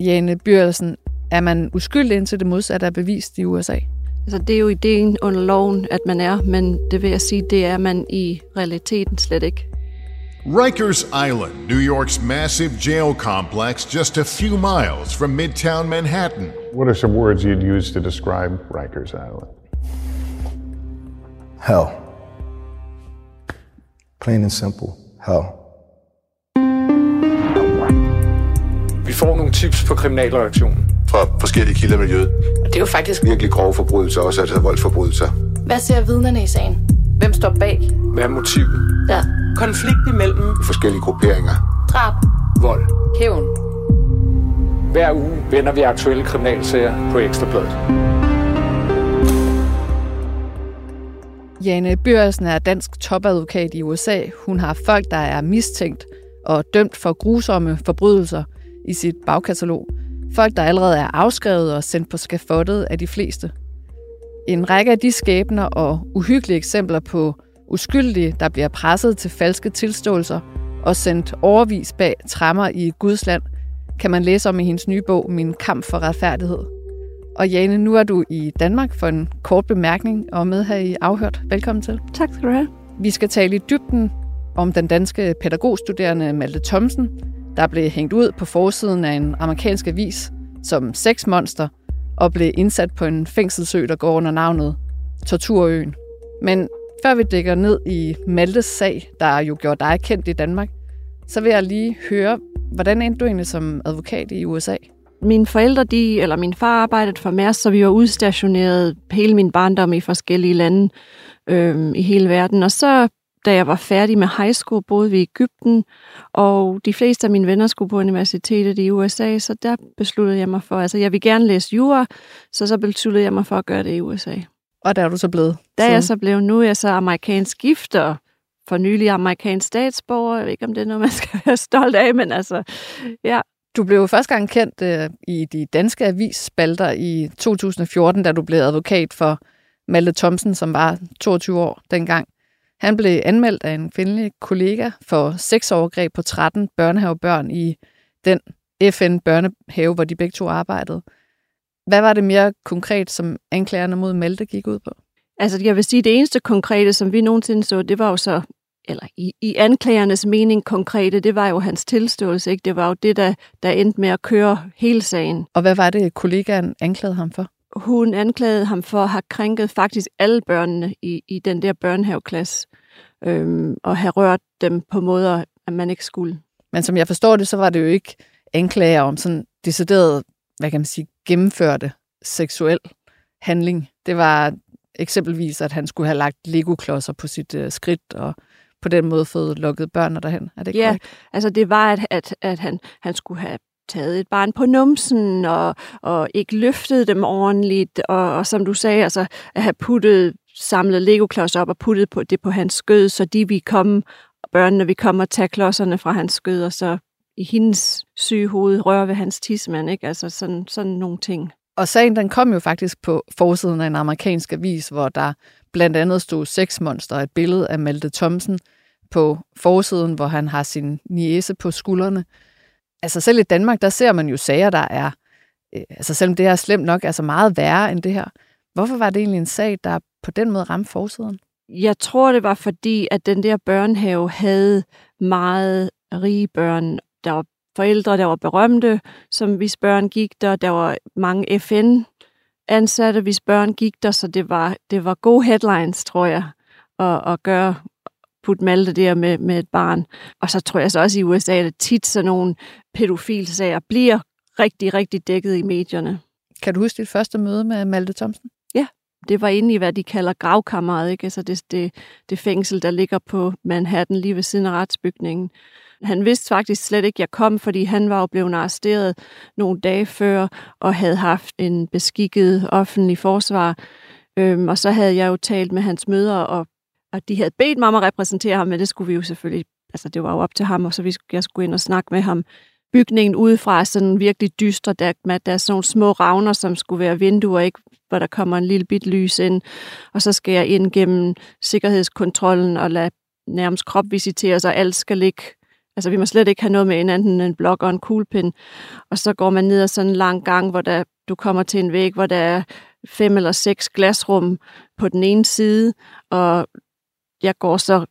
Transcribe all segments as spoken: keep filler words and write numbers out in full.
Jane Byrialsen, er man uskyldig indtil det modsatte er bevist i U S A? Altså, det er jo ideen under loven, at man er, men det vil jeg sige, det er man i realiteten slet ikke. Rikers Island, New York's massive jail complex, just a few miles from Midtown Manhattan. What are some words you'd use to describe Rikers Island? Hell. Plain and simple. Hell. Vi får nogle tips på kriminalreaktionen fra forskellige kilder i miljøet. Og det er jo faktisk virkelig grove forbrydelser, også altså voldsforbrydelser. Hvad ser vidnerne i sagen? Hvem står bag? Hvad er motivet? Ja. Konflikt imellem forskellige grupperinger. Drab. Vold. Hævn. Hver uge vender vi aktuelle kriminalsager på Ekstra Bladet. Jane Byrialsen er dansk topadvokat i U S A. Hun har folk, der er mistænkt og dømt for grusomme forbrydelser i sit bagkatalog. Folk, der allerede er afskrevet og sendt på skafottet af de fleste. En række af de skæbner og uhyggelige eksempler på uskyldige, der bliver presset til falske tilståelser og sendt overvis bag tremmer i Guds land, kan man læse om i hendes nye bog, Min kamp for retfærdighed. Og Jane, nu er du i Danmark for en kort bemærkning og med her i Afhørt. Velkommen til. Tak skal du have. Vi skal tale i dybden om den danske pædagogstuderende Malthe Thomsen, der blev hængt ud på forsiden af en amerikansk avis som sexmonster og blev indsat på en fængselsø, der går under navnet Torturøen. Men før vi dykker ned i Malthes sag, der jo gjorde dig kendt i Danmark, så vil jeg lige høre, hvordan endte du egentlig som advokat i U S A? Mine forældre, de, eller min far arbejdede for MERS, så vi var udstationeret hele min barndom i forskellige lande øh, i hele verden. Og så, da jeg var færdig med high school, boede vi i Egypten, og de fleste af mine venner skulle på universitetet i U S A, så der besluttede jeg mig for, altså jeg ville gerne læse jura, så så besluttede jeg mig for at gøre det i U S A. Og der er du så blevet? Da er jeg så blevet, nu er jeg så amerikansk gift og for nylig amerikansk statsborger. Jeg ved ikke, om det er noget, man skal være stolt af, men altså, ja. Du blev jo første gang kendt øh, i de danske avisspalter i to tusind og fjorten, da du blev advokat for Malthe Thomsen, som var toogtyve år dengang. Han blev anmeldt af en kvindelig kollega for sexovergreb på tretten børnehavebørn i den F N-børnehave, hvor de begge to arbejdede. Hvad var det mere konkret, som anklagerne mod Malthe gik ud på? Altså, jeg vil sige, det eneste konkrete, som vi nogensinde så, det var jo så, eller i, i anklagernes mening konkrete, det var jo hans tilståelse, ikke? Det var jo det, der, der endte med at køre hele sagen. Og hvad var det, kollegaen anklagede ham for? Hun anklagede ham for at have krænket faktisk alle børnene i, i den der børnehaveklasse, øhm, og have rørt dem på måder, at man ikke skulle. Men som jeg forstår det, så var det jo ikke anklager om sådan decideret, hvad kan man sige, gennemførte seksuel handling. Det var eksempelvis, at han skulle have lagt legoklodser på sit øh, skridt, og på den måde fået lukket børn derhen. Er det ikke korrekt? Ja, altså det var, at, at, at han, han skulle have taget et barn på numsen, og, og ikke løftet dem ordentligt, og, og som du sagde, altså at have puttet, samlet legoklodser op og puttet på, det på hans skød, så de vi komme, børnene vi komme og tage klodserne fra hans skød, og så i hendes syge hoved rører ved hans tidsmand, ikke? Altså sådan, sådan nogle ting. Og sagen, den kom jo faktisk på forsiden af en amerikansk avis, hvor der blandt andet stod sexmonster, et billede af Malthe Thomsen på forsiden, hvor han har sin niece på skuldrene. Altså selv i Danmark, der ser man jo sager, der er, øh, altså selvom det her er slemt nok, altså meget værre end det her. Hvorfor var det egentlig en sag, der på den måde ramte forsiden? Jeg tror, det var fordi, at den der børnehave havde meget rige børn. Der var forældre, der var berømte, som hvis børn gik der. Der var mange F N-ansatte, hvis børn gik der, så det var, det var gode headlines, tror jeg, at, at gøre. Putte Malthe der med, med et barn. Og så tror jeg så også i U S A, at tit sådan nogle pædofilsager bliver rigtig, rigtig dækket i medierne. Kan du huske dit første møde med Malthe Thomsen? Ja, det var inde i, hvad de kalder gravkammeret, ikke? Altså det, det, det fængsel, der ligger på Manhattan lige ved siden af retsbygningen. Han vidste faktisk slet ikke, at jeg kom, fordi han var jo blevet arresteret nogle dage før og havde haft en beskikket offentlig forsvar. Øhm, og så havde jeg jo talt med hans mødre og Og de havde bedt mig om at repræsentere ham, men det skulle vi jo selvfølgelig, altså det var jo op til ham, og så vi, jeg skulle ind og snakke med ham. Bygningen udefra er sådan virkelig dyster, der, der er sådan nogle små ravner, som skulle være vinduer, ikke, hvor der kommer en lille bit lys ind. Og så skal jeg ind gennem sikkerhedskontrollen og lade nærmest krop visiteres, og alt skal ligge Altså, vi må slet ikke have noget med en anden en blok og en kuglepind. Og så går man ned ad sådan en lang gang, hvor der, du kommer til en væg, hvor der er fem eller seks glasrum på den ene side, og jeg går så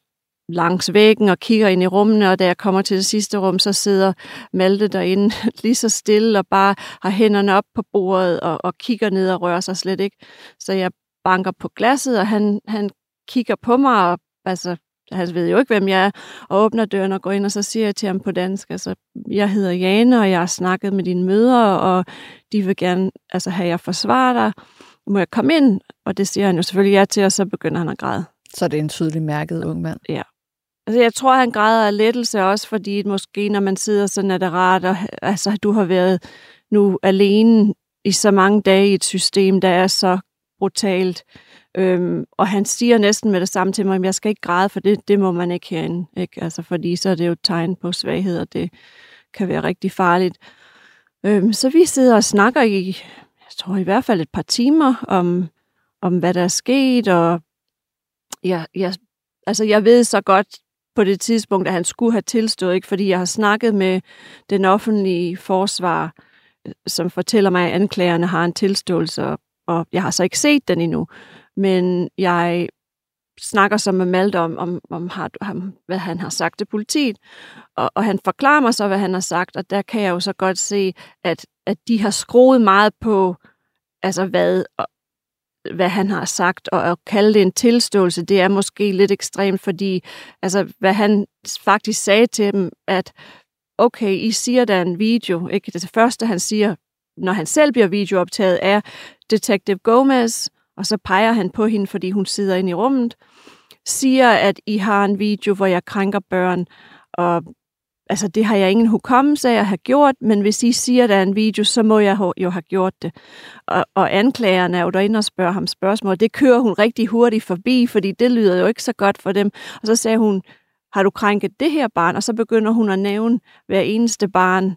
langs væggen og kigger ind i rummene, og da jeg kommer til det sidste rum, så sidder Malthe derinde lige så stille og bare har hænderne op på bordet og, og kigger ned og rører sig slet ikke. Så jeg banker på glasset, og han, han kigger på mig, og altså, han ved jo ikke, hvem jeg er, og åbner døren og går ind, og så siger jeg til ham på dansk, altså, jeg hedder Jane, og jeg har snakket med dine mødre, og de vil gerne altså, have, jeg forsvarer dig. Må jeg komme ind? Og det siger han jo selvfølgelig ja til, og så begynder han at græde. Så det er en tydelig mærket ung mand. Ja. Altså, jeg tror, han græder af lettelse også, fordi måske når man sidder sådan, er det rart, og altså, du har været nu alene i så mange dage i et system, der er så brutalt. Øhm, og han siger næsten med det samme til mig, at jeg skal ikke græde, for det, det må man ikke herinde. Ikke? Altså, fordi så er det jo et tegn på svaghed, og det kan være rigtig farligt. Øhm, så vi sidder og snakker i, jeg tror i hvert fald et par timer, om, om hvad der er sket, og jeg, jeg, altså, jeg ved så godt på det tidspunkt, at han skulle have tilstået, ikke? Fordi jeg har snakket med den offentlige forsvar, som fortæller mig, at anklagerne har en tilståelse, og jeg har så ikke set den endnu. Men jeg snakker så med Malthe om, om, om, om, hvad han har sagt til politiet, og, og han forklarer mig så, hvad han har sagt, og der kan jeg jo så godt se, at, at de har skruet meget på, altså hvad, hvad han har sagt, og at kalde det en tilståelse, det er måske lidt ekstremt, fordi altså, hvad han faktisk sagde til dem, at okay, I siger der en video, ikke? Det første, han siger, når han selv bliver videooptaget, er Detective Gomez, og så peger han på hende, fordi hun sidder inde i rummet, siger, at I har en video, hvor jeg krænker børn, og altså, det har jeg ingen hukommelse af at have gjort, men hvis I siger, der er en video, så må jeg jo have gjort det. Og, og anklagerne er jo derinde og spørger ham spørgsmål. Det kører hun rigtig hurtigt forbi, fordi det lyder jo ikke så godt for dem. Og så sagde hun, har du krænket det her barn? Og så begynder hun at nævne hver eneste barn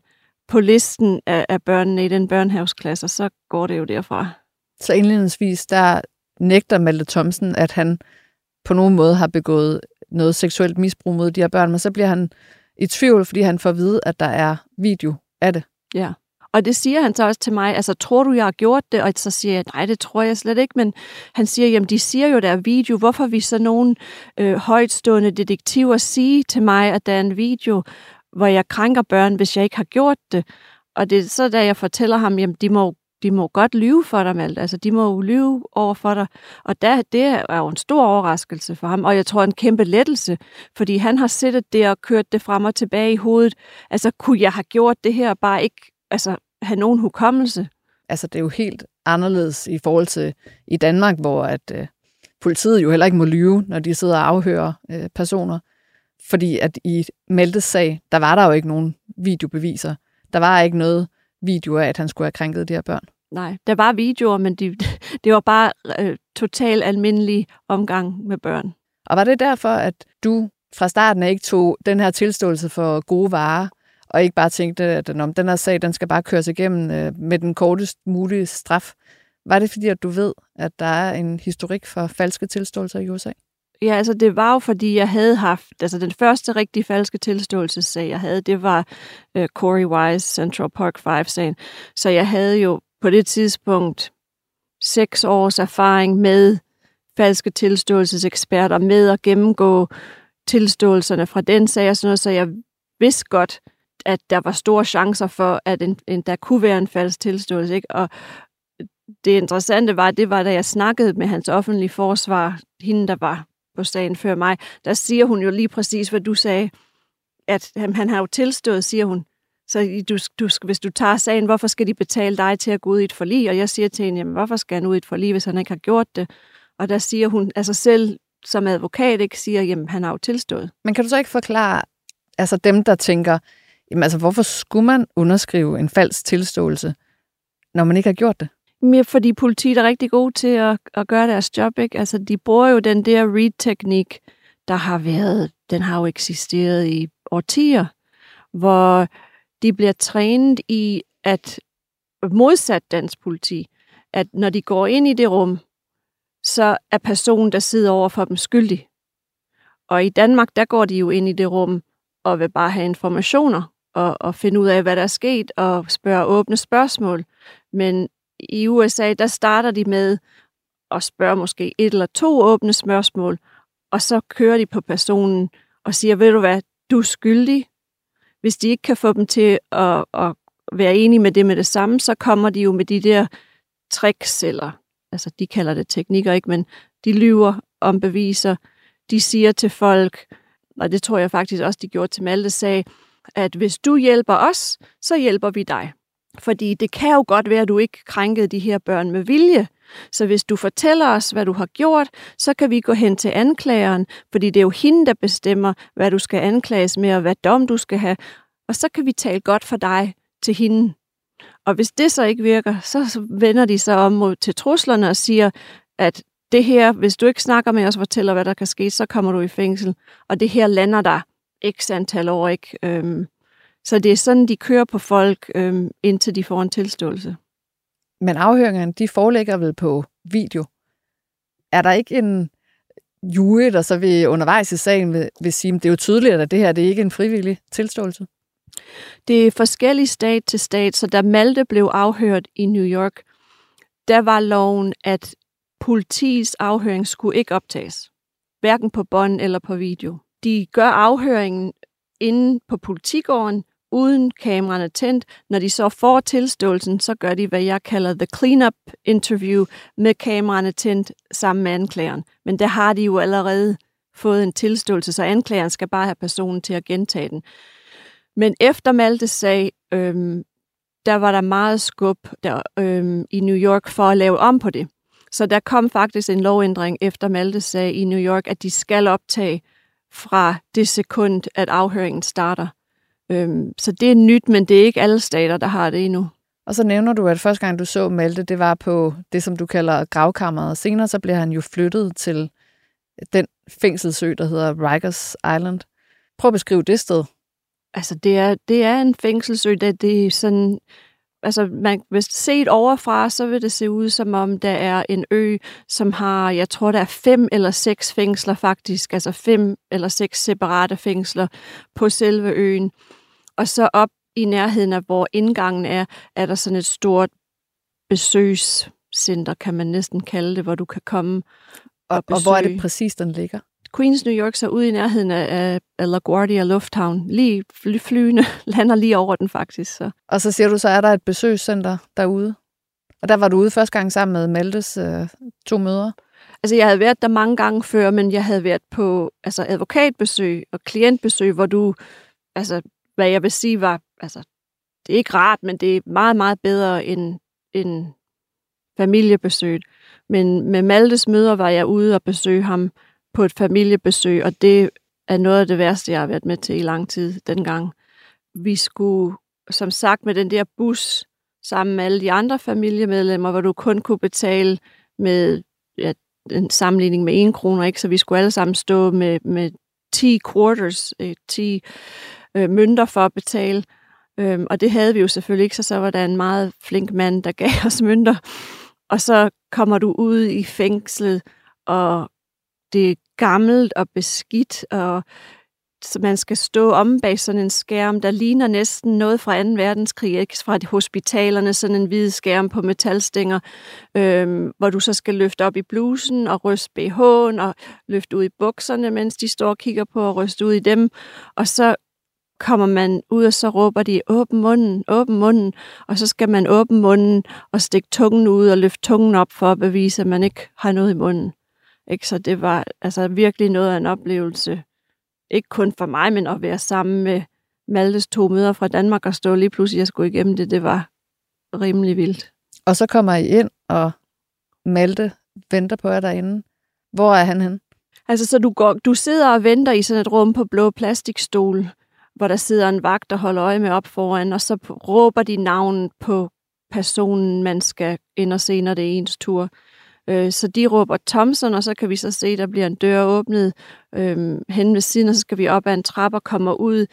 på listen af, af børnene i den børnehavsklasse, og så går det jo derfra. Så indledningsvis, der nægter Malthe Thomsen, at han på nogen måde har begået noget seksuelt misbrug mod de her børn, men så bliver han i tvivl, fordi han får at vide, at der er video af det. Ja, og det siger han så også til mig, altså tror du, jeg har gjort det? Og så siger jeg, nej, det tror jeg slet ikke, men han siger, jamen de siger jo, der er video, hvorfor vil så nogle øh, højtstående detektiver sige til mig, at der er en video, hvor jeg krænker børn, hvis jeg ikke har gjort det? Og det er så, da jeg fortæller ham, jamen de må De må godt lyve for dig, Malthe. Altså, de må jo lyve over for dig. Og der, det er jo en stor overraskelse for ham, og jeg tror en kæmpe lettelse, fordi han har siddet der og kørt det frem og tilbage i hovedet. Altså, kunne jeg have gjort det her, bare ikke altså, have nogen hukommelse? Altså, det er jo helt anderledes i forhold til i Danmark, hvor at, øh, politiet jo heller ikke må lyve, når de sidder og afhører øh, personer. Fordi at i Malthes sag, der var der jo ikke nogen videobeviser. Der var ikke noget videoer af, at han skulle have krænket de her børn. Nej, der var videoer, men de, det var bare øh, total almindelig omgang med børn. Og var det derfor, at du fra starten ikke tog den her tilståelse for gode varer, og ikke bare tænkte, at den her sag, den skal bare køres igennem øh, med den kortest mulige straf? Var det fordi, at du ved, at der er en historik for falske tilståelser i U S A? Ja, altså det var jo, fordi jeg havde haft, altså den første rigtig falske tilståelsessag, jeg havde, det var øh, Korey Wise, Central Park fem-sagen. Så jeg havde jo på det tidspunkt seks års erfaring med falske tilståelseseksperter, med at gennemgå tilståelserne fra den sag og sådan noget, så jeg vidste godt, at der var store chancer for, at en, en, der kunne være en falsk tilståelse, ikke? Og det interessante var, det var, da jeg snakkede med hans offentlige forsvar, hende der var på sagen før mig, der siger hun jo lige præcis, hvad du sagde, at han har jo tilstået, siger hun. Så du, du, hvis du tager sagen, hvorfor skal de betale dig til at gå ud i et forlig? Og jeg siger til hende, jamen, hvorfor skal han ud i et forlig, hvis han ikke har gjort det? Og der siger hun, altså selv som advokat, ikke, siger, jamen han har jo tilstået. Men kan du så ikke forklare, altså dem, der tænker, jamen altså hvorfor skulle man underskrive en falsk tilståelse, når man ikke har gjort det? Mere fordi politiet er rigtig gode til at, at gøre deres job, ikke? Altså, de bruger jo den der Reid-teknik, der har været, den har jo eksisteret i årtier, hvor de bliver trænet i at modsat dansk politi, at når de går ind i det rum, så er personen, der sidder overfor dem, skyldig. Og i Danmark, der går de jo ind i det rum og vil bare have informationer og, og finde ud af, hvad der er sket, og spørge åbne spørgsmål. Men i U S A, der starter de med at spørge måske et eller to åbne spørgsmål, og så kører de på personen og siger, ved du hvad, du er skyldig. Hvis de ikke kan få dem til at, at være enige med det med det samme, så kommer de jo med de der tricks, eller altså de kalder det teknikker, ikke, men de lyver om beviser. De siger til folk, og det tror jeg faktisk også, de gjorde til Malthe, sag, at hvis du hjælper os, så hjælper vi dig. Fordi det kan jo godt være, at du ikke krænkede de her børn med vilje. Så hvis du fortæller os, hvad du har gjort, så kan vi gå hen til anklageren, fordi det er jo hende, der bestemmer, hvad du skal anklages med, og hvad dom du skal have. Og så kan vi tale godt for dig til hende. Og hvis det så ikke virker, så vender de sig om mod til truslerne og siger, at det her, hvis du ikke snakker med os og fortæller, hvad der kan ske, så kommer du i fængsel. Og det her lander der x antal år, ikke? Øhm, så det er sådan, de kører på folk, øhm, indtil de får en tilståelse. Men afhøringerne, de forelægger vel på video. Er der ikke en jury, der så vil undervejs i sagen vil, vil sige, at det er jo tydeligt, at det her det er ikke en frivillig tilståelse? Det er forskelligt stat til stat, så da Malthe blev afhørt i New York, der var loven, at politiets afhøring skulle ikke optages. Hverken på bånd eller på video. De gør afhøringen inde på politigården, uden kameraerne tændt. Når de så får tilståelsen, så gør de, hvad jeg kalder the clean-up interview, med kameraerne tændt sammen med anklageren. Men der har de jo allerede fået en tilståelse, så anklageren skal bare have personen til at gentage den. Men efter Malthes sag, øhm, der var der meget skub der, øhm, i New York for at lave om på det. Så der kom faktisk en lovændring efter Malthes sag i New York, at de skal optage fra det sekund, at afhøringen starter. Så det er nyt, men det er ikke alle stater, der har det endnu. Og så nævner du, at første gang, du så Malthe, det var på det, som du kalder gravkammeret. Senere så bliver han jo flyttet til den fængselsø, der hedder Rikers Island. Prøv at beskrive det sted. Altså, det er, det er en fængselsø, der det er sådan... Altså, man, hvis set overfra, så vil det se ud, som om der er en ø, som har, jeg tror, der er fem eller seks fængsler faktisk. Altså fem eller seks separate fængsler på selve øen. Og så op i nærheden af, hvor indgangen er, er der sådan et stort besøgscenter, kan man næsten kalde det, hvor du kan komme og, og besøge. Og hvor er det præcis, den ligger? Queens, New York, så ude i nærheden af, af LaGuardia Lufthavn. Lige fly, flyene lander lige over den faktisk. Så. Og så siger du, så er der et besøgscenter derude. Og der var du ude første gang sammen med Malthes øh, to mødre. Altså, jeg havde været der mange gange før, men jeg havde været på altså, advokatbesøg og klientbesøg, hvor du... altså hvad jeg vil sige var, altså, det er ikke rart, men det er meget, meget bedre end, end familiebesøg. Men med Malthes mødre var jeg ude og besøge ham på et familiebesøg, og det er noget af det værste, jeg har været med til i lang tid dengang. Vi skulle, som sagt, med den der bus sammen med alle de andre familiemedlemmer, hvor du kun kunne betale med ja, en sammenligning med en kroner, ikke? Så vi skulle alle sammen stå med, med ti quarters, eh, ti mønter for at betale, øhm, og det havde vi jo selvfølgelig ikke, så så var der en meget flink mand, der gav os mønter, og så kommer du ud i fængslet, og det er gammelt og beskidt, og man skal stå om bag sådan en skærm, der ligner næsten noget fra anden verdenskrig, ikke? Fra hospitalerne, sådan en hvid skærm på metalstænger, øhm, hvor du så skal løfte op i blusen og ryste B H'en og løfte ud i bukserne, mens de står og kigger på og ryste ud i dem, og så kommer man ud, og så råber de, åben munden, åben munden, og så skal man åbne munden og stikke tungen ud og løfte tungen op for at bevise, at man ikke har noget i munden. Ikke? Så det var altså virkelig noget af en oplevelse, ikke kun for mig, men at være sammen med Malthes to mødre fra Danmark og stå lige pludselig, jeg skulle igennem det, det var rimelig vildt. Og så kommer I ind, og Malthe venter på jer derinde. Hvor er han henne? Altså, så du, går, du sidder og venter i sådan et rum på blå plastikstol, hvor der sidder en vagt og holder øje med op foran, og så råber de navnet på personen, man skal ind og se, når det er ens tur. Så de råber Thomsen, og så kan vi så se, der bliver en dør åbnet øhm, hen ved siden, og så skal vi op ad en trappe og kommer ud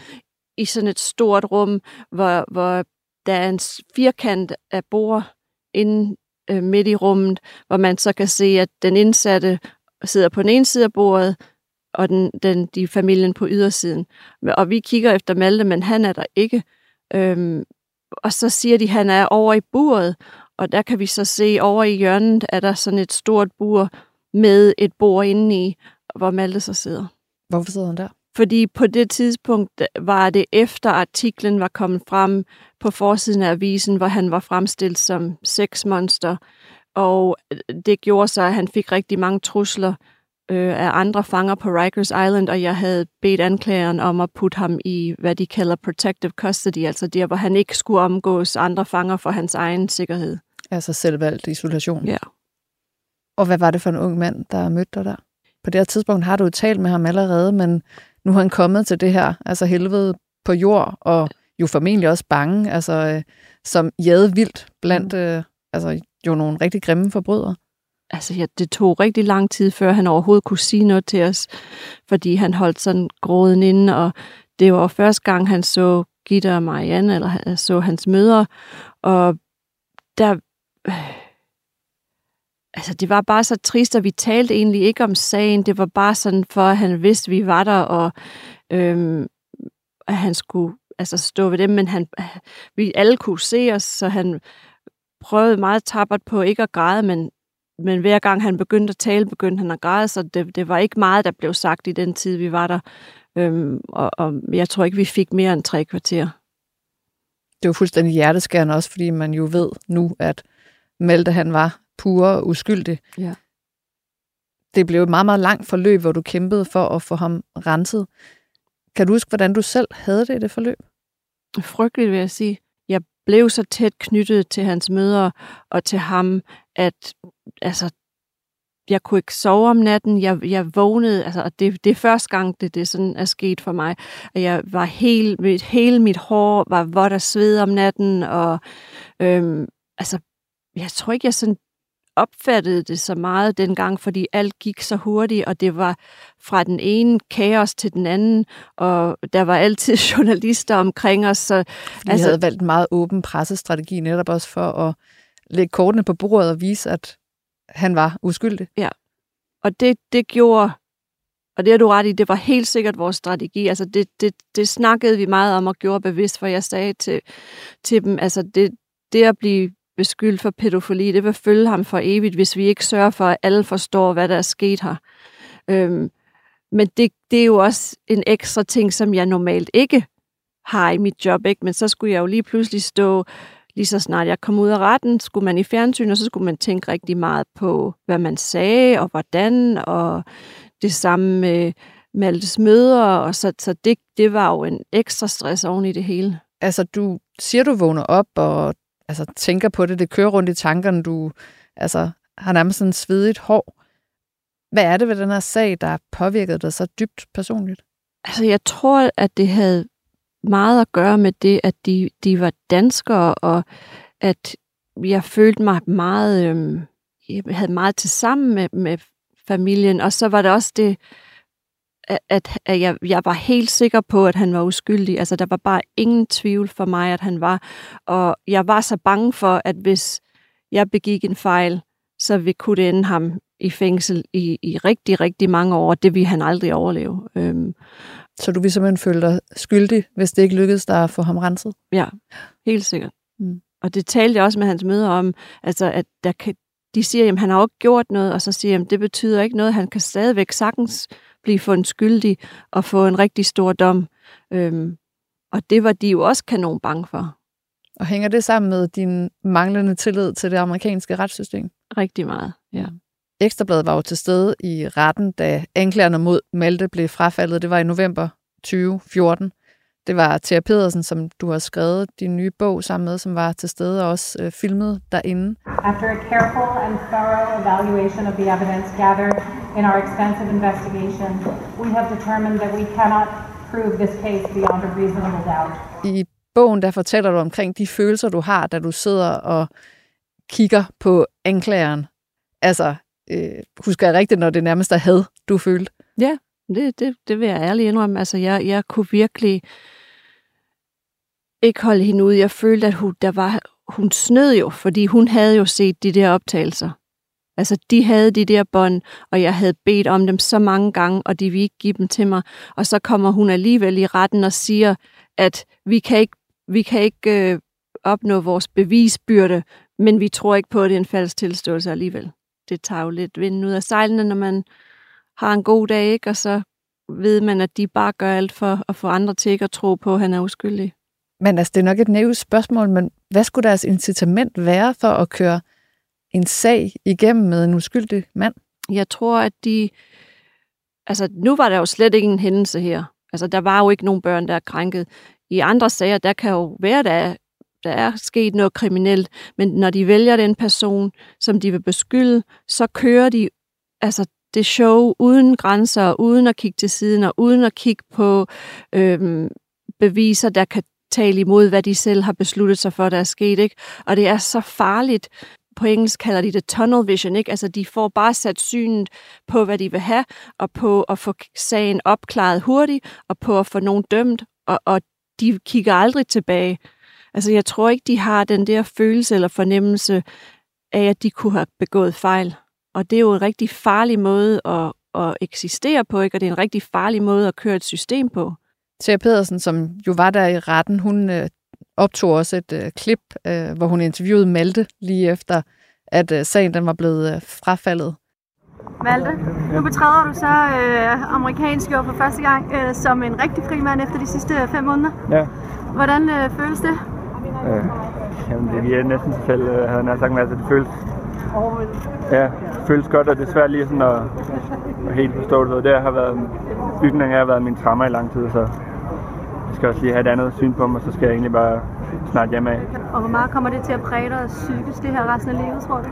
i sådan et stort rum, hvor, hvor der er en firkant af bord inde øh, midt i rummet, hvor man så kan se, at den indsatte sidder på den ene side af bordet, og den, den, de familien på ydersiden. Og vi kigger efter Malthe, men han er der ikke. Øhm, og så siger de, at han er over i buret, og der kan vi så se over i hjørnet, at der er sådan et stort bur med et bord indeni, hvor Malthe så sidder. Hvorfor sidder han der? Fordi på det tidspunkt var det efter artiklen var kommet frem på forsiden af avisen, hvor han var fremstillet som sexmonster. Og det gjorde så, at han fik rigtig mange trusler øh, af andre fanger på Rikers Island, og jeg havde bedt anklageren om at putte ham i, hvad de kalder protective custody, altså der, hvor han ikke skulle omgås andre fanger for hans egen sikkerhed. Altså selvvalgt isolation. Ja. Og hvad var det for en ung mand, der mødte dig der? På det her tidspunkt har du talt med ham allerede, men nu er han kommet til det her, altså helvede på jord, og jo formentlig også bange, altså øh, som jæde vildt blandt... Øh, altså jo nogle rigtig grimme forbrydere. Altså ja, det tog rigtig lang tid, før han overhovedet kunne sige noget til os, fordi han holdt sådan gråden inde, og det var første gang, han så Gitter og Marianne, eller så hans mødre, og der... Altså det var bare så trist, og vi talte egentlig ikke om sagen, det var bare sådan for, at han vidste, vi var der, og øhm, at han skulle altså stå ved dem, men han, vi alle kunne se os, så han... prøvede meget tappert på ikke at græde, men, men hver gang han begyndte at tale, begyndte han at græde, så det, det var ikke meget, der blev sagt i den tid, vi var der. Øhm, og, og jeg tror ikke, vi fik mere end tre kvarter. Det var fuldstændig hjerteskærende også, fordi man jo ved nu, at Malthe han var pure og uskyldig. Ja. Det blev et meget, meget langt forløb, hvor du kæmpede for at få ham renset. Kan du huske, hvordan du selv havde det i det forløb? Frygteligt, vil jeg sige. Blev så tæt knyttet til hans mødre og til ham, at altså, jeg kunne ikke sove om natten. Jeg, jeg vågnede, altså, og det, det er første gang, det, det sådan er sket for mig. Og jeg var helt, mit, hele mit hår var vådt af sved om natten, og øhm, altså, jeg tror ikke, jeg sådan opfattede det så meget dengang, fordi alt gik så hurtigt, og det var fra den ene kaos til den anden, og der var altid journalister omkring os. Så, fordi altså, I havde valgt en meget åben pressestrategi netop også for at lægge kortene på bordet og vise, at han var uskyldig. Ja, og det, det gjorde, og det har du ret i, det var helt sikkert vores strategi. Altså det, det, det snakkede vi meget om og gjorde bevidst, for jeg sagde til, til dem, altså det, det at blive beskyldt for pædofili, det vil følge ham for evigt, hvis vi ikke sørger for, at alle forstår, hvad der er sket her. Øhm, men det, det er jo også en ekstra ting, som jeg normalt ikke har i mit job, ikke? Men så skulle jeg jo lige pludselig stå, lige så snart jeg kom ud af retten, skulle man i fjernsyn, og så skulle man tænke rigtig meget på, hvad man sagde, og hvordan, og det samme med Malthes mødre, og så, så det, det var jo en ekstra stress oven i det hele. Altså, du siger, du vågner op, og altså tænker på det, det kører rundt i tankerne, du altså, har nærmest sådan svedigt hår. Hvad er det ved den her sag, der påvirkede dig så dybt personligt? Altså, jeg tror, at det havde meget at gøre med det, at de, de var danskere, og at jeg følte mig meget, øh, jeg havde meget til sammen med, med familien, og så var det også det, at, at jeg, jeg var helt sikker på, at han var uskyldig. Altså, der var bare ingen tvivl for mig, at han var. Og jeg var så bange for, at hvis jeg begik en fejl, så vi kunne det ende ham i fængsel i, i rigtig, rigtig mange år. Det ville han aldrig overleve. Øhm. Så du ville simpelthen føle dig skyldig, hvis det ikke lykkedes dig at få ham renset? Ja, helt sikkert. Mm. Og det talte jeg også med hans mødre om, altså, at der kan, de siger, at han har ikke gjort noget, og så siger de, det betyder ikke noget. Han kan stadigvæk sagtens blive fundet skyldig og få en rigtig stor dom. Øhm, og det var de jo også kanon bange for. Og hænger det sammen med din manglende tillid til det amerikanske retssystem? Rigtig meget, ja. Ekstra Bladet var jo til stede i retten, da anklagerne mod Malthe blev frafaldet. Det var i november tyve fjorten. Det var T R Pedersen, som du har skrevet din nye bog sammen med, som var til stede og også øh, filmet derinde. After a careful and thorough evaluation of the evidence gathered in our extensive investigation, we have determined that we cannot prove this case beyond a reasonable doubt. I bogen der fortæller du omkring de følelser, du har, da du sidder og kigger på anklageren. Altså, øh, husker jeg rigtigt, når det nærmest er had, du følte? Ja, det, det, det vil jeg ærligt indrømme. Altså, jeg, jeg kunne virkelig ikke holde hende ud. Jeg følte, at hun, der var, hun snød jo, fordi hun havde jo set de der optagelser. Altså, de havde de der bånd, og jeg havde bedt om dem så mange gange, og de ville ikke give dem til mig. Og så kommer hun alligevel i retten og siger, at vi kan ikke, vi kan ikke øh, opnå vores bevisbyrde, men vi tror ikke på, at det er en falsk tilståelse alligevel. Det tager jo lidt vinden ud af sejlene, når man har en god dag, ikke? Og så ved man, at de bare gør alt for at få andre til ikke at tro på, at han er uskyldig. Men altså, det er nok et nævnt spørgsmål, men hvad skulle deres incitament være for at køre en sag igennem med en uskyldig mand? Jeg tror, at de... Altså, nu var der jo slet ikke en hændelse her. Altså, der var jo ikke nogen børn, der er krænket. I andre sager, der kan jo være, der, der er sket noget kriminelt, men når de vælger den person, som de vil beskylde, så kører de... Altså, det show uden grænser, uden at kigge til siden, og uden at kigge på øhm, beviser, der kan tale imod, hvad de selv har besluttet sig for, der er sket, ikke? Og det er så farligt. På engelsk kalder de det tunnel vision, ikke? Altså, de får bare sat synet på, hvad de vil have, og på at få sagen opklaret hurtigt, og på at få nogen dømt, og, og de kigger aldrig tilbage. Altså, jeg tror ikke, de har den der følelse eller fornemmelse af, at de kunne have begået fejl. Og det er jo en rigtig farlig måde at, at eksistere på, ikke? Og det er en rigtig farlig måde at køre et system på. T R. Pedersen, som jo var der i retten, hun øh, optog også et øh, klip, øh, hvor hun interviewede Malthe lige efter, at øh, sagen den var blevet øh, frafaldet. Malthe, nu betræder du så øh, amerikansk jord for første gang øh, som en rigtig fri mand efter de sidste fem måneder. Ja. Hvordan øh, føles det? Øh, jamen, det giver næsten sig selv, øh, havde jeg sagt med, at det føles... Ja, føles godt, og det er svært lige sådan at, at helt forstå det. Det har været, bygninger har været min trauma i lang tid, så jeg skal også lige have et andet syn på mig, så skal jeg egentlig bare snart hjemme af. Og hvor meget kommer det til at præge dig psykisk, det her resten af livet, tror du?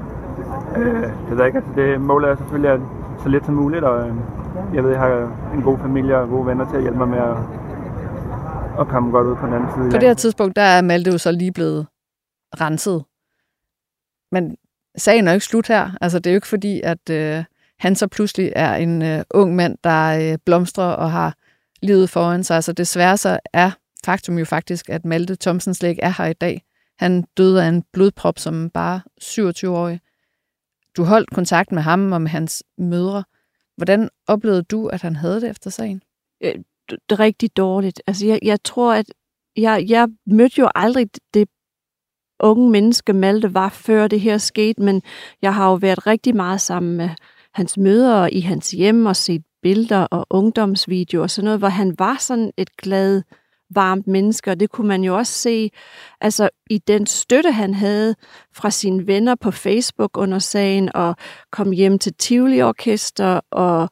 Øh, det er ikke, altså det målet er selvfølgelig at så lidt som muligt, og jeg ved, jeg har en god familie og gode venner til at hjælpe mig med at, at komme godt ud på den anden side. På det her tidspunkt, der er Malthe jo så lige blevet renset. Men sagen er jo ikke slut her. Altså, det er jo ikke fordi, at øh, han så pludselig er en øh, ung mand, der øh, blomstrer og har livet foran sig. Altså, desværre så er faktum jo faktisk, at Malthe Thomsen slet ikke er her i dag. Han døde af en blodprop som bare syvogtyve-årig. Du holdt kontakt med ham og med hans mødre. Hvordan oplevede du, at han havde det efter sagen? Øh, det er rigtig dårligt. Altså, jeg, jeg tror, at jeg, jeg mødte jo aldrig det unge menneske Malthe var før det her skete, men jeg har jo været rigtig meget sammen med hans mødre i hans hjem og set billeder og ungdomsvideoer og sådan noget, hvor han var sådan et glad, varmt menneske, og det kunne man jo også se altså i den støtte, han havde fra sine venner på Facebook under sagen, og kom hjem til Tivoli Orkester, og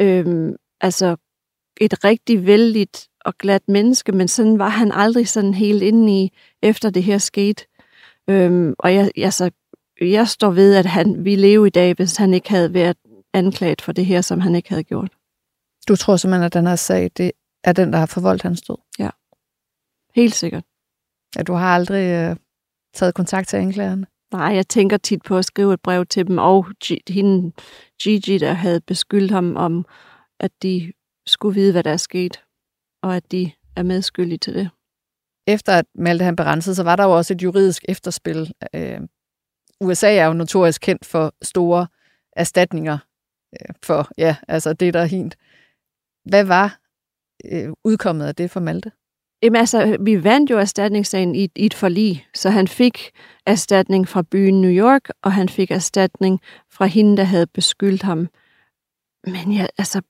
øhm, altså et rigtig vældigt og glat menneske, men sådan var han aldrig sådan helt inde i, efter det her skete. Øhm, og jeg, altså, jeg står ved, at han ville leve i dag, hvis han ikke havde været anklaget for det her, som han ikke havde gjort. Du tror simpelthen, at den her sag, det er den, der har forvoldt hans død? Ja, helt sikkert. Ja, du har aldrig øh, taget kontakt til anklagerne? Nej, jeg tænker tit på at skrive et brev til dem, og G- hende, Gigi, der havde beskyldt ham om, at de skulle vide, hvad der er sket, og at de er medskyldige til det. Efter at Malthe han berensede, så var der jo også et juridisk efterspil. Øh, U S A er jo notorisk kendt for store erstatninger øh, for ja, altså det, der er hint. Hvad var øh, udkommet af det for Malthe? Jamen altså, vi vandt jo erstatningssagen i, i et forlig, så han fik erstatning fra byen New York, og han fik erstatning fra hende, der havde beskyldt ham. Men ja, altså,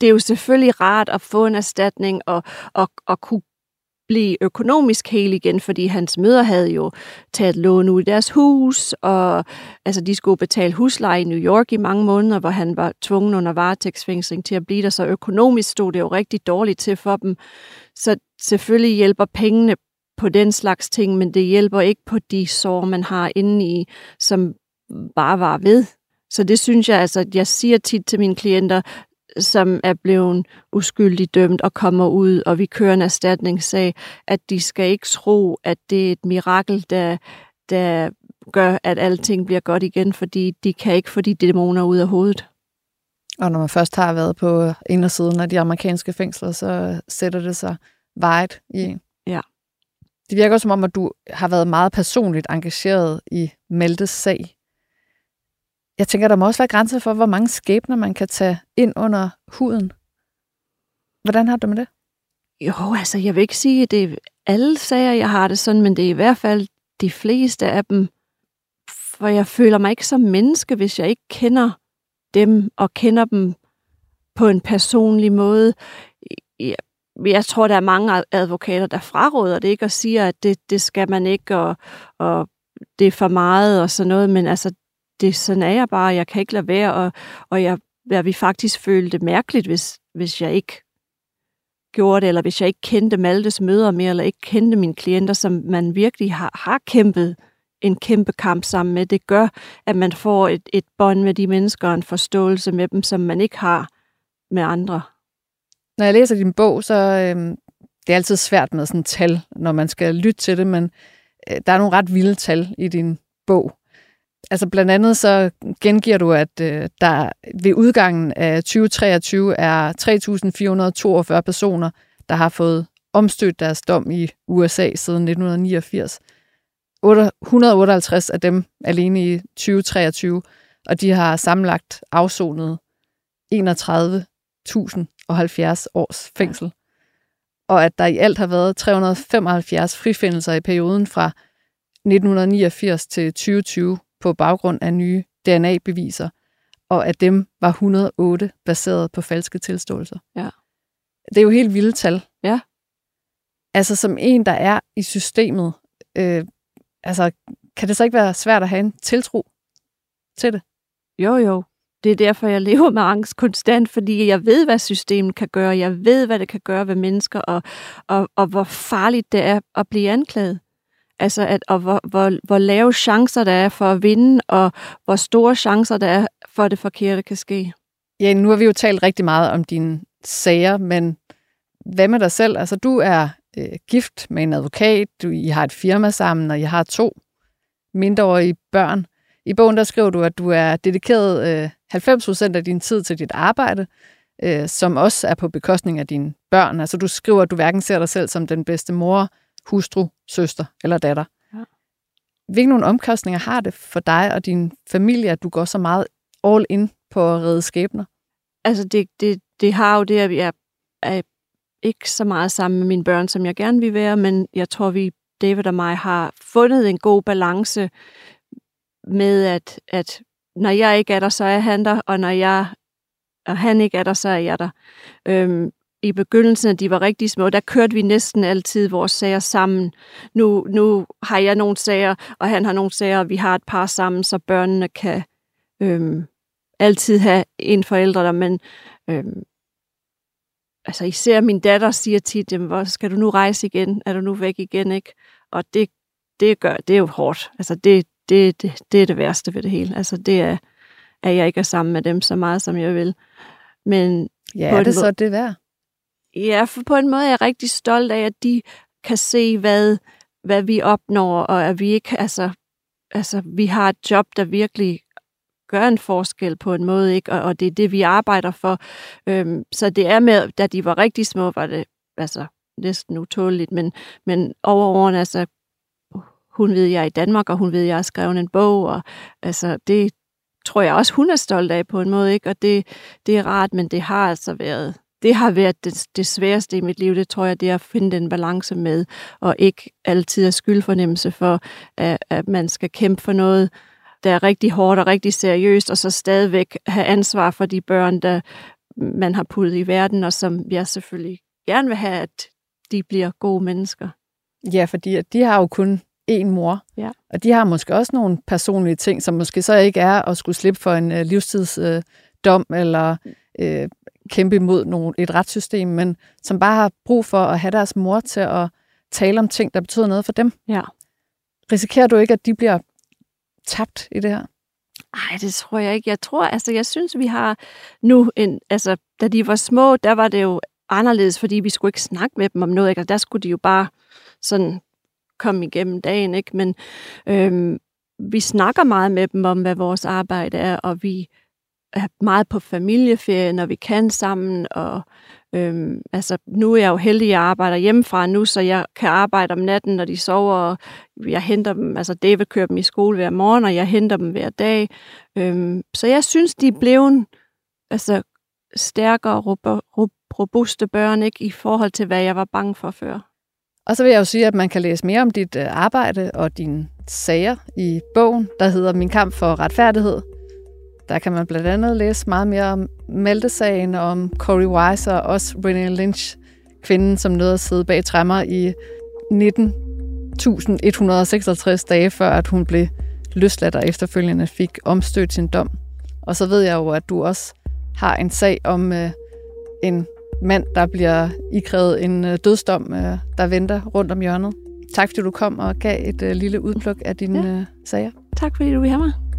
det er jo selvfølgelig rart at få en erstatning og, og, og kunne blive økonomisk hel igen, fordi hans mødre havde jo taget lån ud i deres hus, og altså, de skulle betale husleje i New York i mange måneder, hvor han var tvunget under varetægtsfængsling til at blive der, så økonomisk stod det jo rigtig dårligt til for dem. Så selvfølgelig hjælper pengene på den slags ting, men det hjælper ikke på de sår, man har inde i, som bare var ved. Så det synes jeg, altså, jeg siger tit til mine klienter, som er blevet uskyldigt dømt og kommer ud, og vi kører en erstatningssag, at de skal ikke tro, at det er et mirakel, der, der gør, at alting bliver godt igen, fordi de kan ikke få de dæmoner ud af hovedet. Og når man først har været på indersiden af de amerikanske fængsler, så sætter det sig vejet i en. Ja. Det virker som om, at du har været meget personligt engageret i Malthes sag. Jeg tænker, der må også være grænser for, hvor mange skæbner man kan tage ind under huden. Hvordan har du med det? Jo, altså, jeg vil ikke sige, at det er alle sager, jeg har det sådan, men det er i hvert fald de fleste af dem. For jeg føler mig ikke som menneske, hvis jeg ikke kender dem og kender dem på en personlig måde. Jeg, jeg tror, der er mange advokater, der fraråder det ikke og siger, at det, det skal man ikke, og, og det er for meget og sådan noget, men altså, det, sådan er jeg bare, jeg kan ikke lade være, og, og jeg, jeg vil faktisk føle det mærkeligt, hvis, hvis jeg ikke gjorde det, eller hvis jeg ikke kendte Malthes mødre mere, eller ikke kendte mine klienter, som man virkelig har, har kæmpet en kæmpe kamp sammen med. Det gør, at man får et, et bånd med de mennesker, og en forståelse med dem, som man ikke har med andre. Når jeg læser din bog, så øh, det er altid svært med sådan tal, når man skal lytte til det, men øh, der er nogle ret vilde tal i din bog. Altså blandt andet så gengiver du, at øh, der ved udgangen af tyve treogtyve er tre tusind fire hundrede og toogfyrre personer, der har fået omstødt deres dom i U S A siden nitten niogfirs. et hundrede og otteoghalvtreds af dem alene i tyve treogtyve, og de har sammenlagt afsonet enogtredive tusind og halvfjerds års fængsel. Og at der i alt har været tre hundrede og femoghalvfjerds frifindelser i perioden fra nitten niogfirs til tyve tyve, på baggrund af nye D N A-beviser, og at dem var et hundrede og otte baseret på falske tilståelser. Ja. Det er jo helt vilde tal. Ja. Altså som en, der er i systemet, øh, altså kan det så ikke være svært at have en tiltro til det? Jo, jo. Det er derfor, jeg lever med angst konstant, fordi jeg ved, hvad systemet kan gøre, jeg ved, hvad det kan gøre ved mennesker, og, og, og hvor farligt det er at blive anklaget. Altså, at, og hvor, hvor, hvor lave chancer der er for at vinde, og hvor store chancer der er for, at det forkerte kan ske. Ja, nu har vi jo talt rigtig meget om dine sager, men hvad med dig selv? Altså, du er øh, gift med en advokat, du, I har et firma sammen, og I har to mindreårige børn. I bogen, der skriver du, at du er dedikeret øh, halvfems procent af din tid til dit arbejde, øh, som også er på bekostning af dine børn. Altså, du skriver, at du hverken ser dig selv som den bedste mor, hustru, søster eller datter. Ja. Hvilke omkostninger har det for dig og din familie, at du går så meget all in på at redde skæbner? Altså, det, det, det har jo det, at jeg er ikke så meget sammen med mine børn, som jeg gerne vil være, men jeg tror, vi, David og mig, har fundet en god balance med, at, at når jeg ikke er der, så er han der, og når jeg, og han ikke er der, så er jeg der. Øhm, I begyndelsen, at de var rigtig små, der kørte vi næsten altid vores sager sammen. Nu, nu har jeg nogle sager, og han har nogle sager, og vi har et par sammen, så børnene kan øhm, altid have en forælder der. Men øhm, altså især min datter siger tit, jamen, hvor skal du nu rejse igen? Er du nu væk igen, ikke? Og det, det gør, det er jo hårdt. Altså det, det, det, det er det værste ved det hele. Altså det er, at jeg ikke er sammen med dem så meget, som jeg vil. Men ja, er det så det værd? Ja, for på en måde er jeg rigtig stolt af, at de kan se, hvad, hvad vi opnår, og at vi ikke, altså, altså, vi har et job, der virkelig gør en forskel på en måde, ikke? Og, og det er det, vi arbejder for. Øhm, så det er med, da de var rigtig små, var det altså næsten utåleligt, men, men over årene, altså, hun ved, jeg er i Danmark, og hun ved, jeg har skrevet en bog, og altså, det tror jeg også, hun er stolt af på en måde, ikke? Og det, det er rart, men det har altså været... Det har været det, det sværeste i mit liv, det tror jeg, det er at finde den balance med, og ikke altid have skyldfornemmelse for, at, at man skal kæmpe for noget, der er rigtig hårdt og rigtig seriøst, og så stadigvæk have ansvar for de børn, der man har puttet i verden, og som jeg selvfølgelig gerne vil have, at de bliver gode mennesker. Ja, fordi de har jo kun én mor, ja. Og de har måske også nogle personlige ting, som måske så ikke er at skulle slippe for en øh, livstidsdom, øh, eller... Øh, kæmpe imod nogle, et retssystem, men som bare har brug for at have deres mor til at tale om ting, der betyder noget for dem. Ja. Risikerer du ikke, at de bliver tabt i det her? Nej, det tror jeg ikke. Jeg tror, altså, jeg synes, vi har nu en, altså, da de var små, der var det jo anderledes, fordi vi skulle ikke snakke med dem om noget, ikke? Der skulle de jo bare sådan komme igennem dagen, ikke? Men øhm, vi snakker meget med dem om, hvad vores arbejde er, og vi er meget på familieferie, når vi kan sammen, og Øhm, altså, nu er jeg jo heldig, at jeg arbejder hjemmefra nu, så jeg kan arbejde om natten, når de sover, og jeg henter dem, altså David kører dem i skole hver morgen, og jeg henter dem hver dag. Øhm, så jeg synes, de er blevet altså, stærkere, robuste børn, ikke, i forhold til, hvad jeg var bange for før. Og så vil jeg jo sige, at man kan læse mere om dit arbejde og dine sager i bogen, der hedder Min kamp for retfærdighed. Der kan man blandt andet læse meget mere om Malthe-sagen, om Korey Wise og også Brianna Lynch, kvinden, som nåede at sidde bag tremmer i nitten tusind et hundrede og seksoghalvtreds dage, før at hun blev løsladt og efterfølgende fik omstødt sin dom. Og så ved jeg jo, at du også har en sag om øh, en mand, der bliver ikrævet en øh, dødsdom, øh, der venter rundt om hjørnet. Tak fordi du kom og gav et øh, lille udpluk af dine ja. øh, sager. Tak fordi du vil have mig.